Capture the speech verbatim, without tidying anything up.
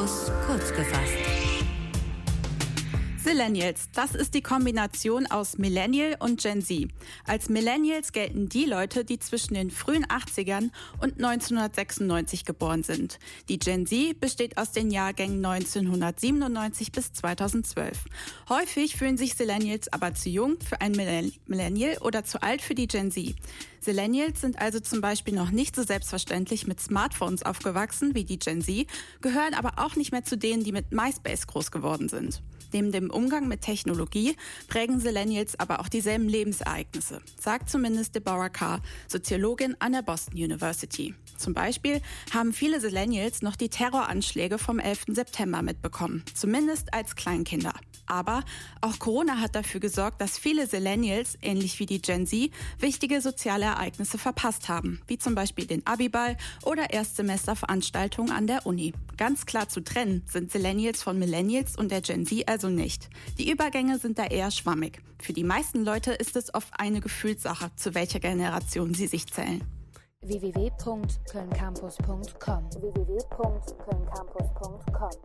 Campus kurzgefasst. Zillennials, das ist die Kombination aus Millenial und Gen Z. Als Millenials gelten die Leute, die zwischen den frühen achtzigern und neunzehnhundertsechsundneunzig geboren sind. Die Gen Z besteht aus den Jahrgängen neunzehnhundertsiebenundneunzig bis zweitausendzwölf. Häufig fühlen sich Zillennials aber zu jung für ein Millennial oder zu alt für die Gen Z. Zillennials sind also zum Beispiel noch nicht so selbstverständlich mit Smartphones aufgewachsen wie die Gen Z, gehören aber auch nicht mehr zu denen, die mit MySpace groß geworden sind. Neben dem Umgang mit Technologie prägen Zillennials aber auch dieselben Lebensereignisse, sagt zumindest Deborah Carr, Soziologin an der Boston University. Zum Beispiel haben viele Zillennials noch die Terroranschläge vom elften September mitbekommen, zumindest als Kleinkinder. Aber auch Corona hat dafür gesorgt, dass viele Zillennials, ähnlich wie die Gen Z, wichtige soziale Ereignisse verpasst haben, wie zum Beispiel den Abiball oder Erstsemesterveranstaltungen an der Uni. Ganz klar zu trennen sind Zillennials von Millennials und der Gen Z also nicht. Die Übergänge sind da eher schwammig. Für die meisten Leute ist es oft eine Gefühlssache, zu welcher Generation sie sich zählen. w w w punkt köln campus punkt com w w w punkt köln campus punkt com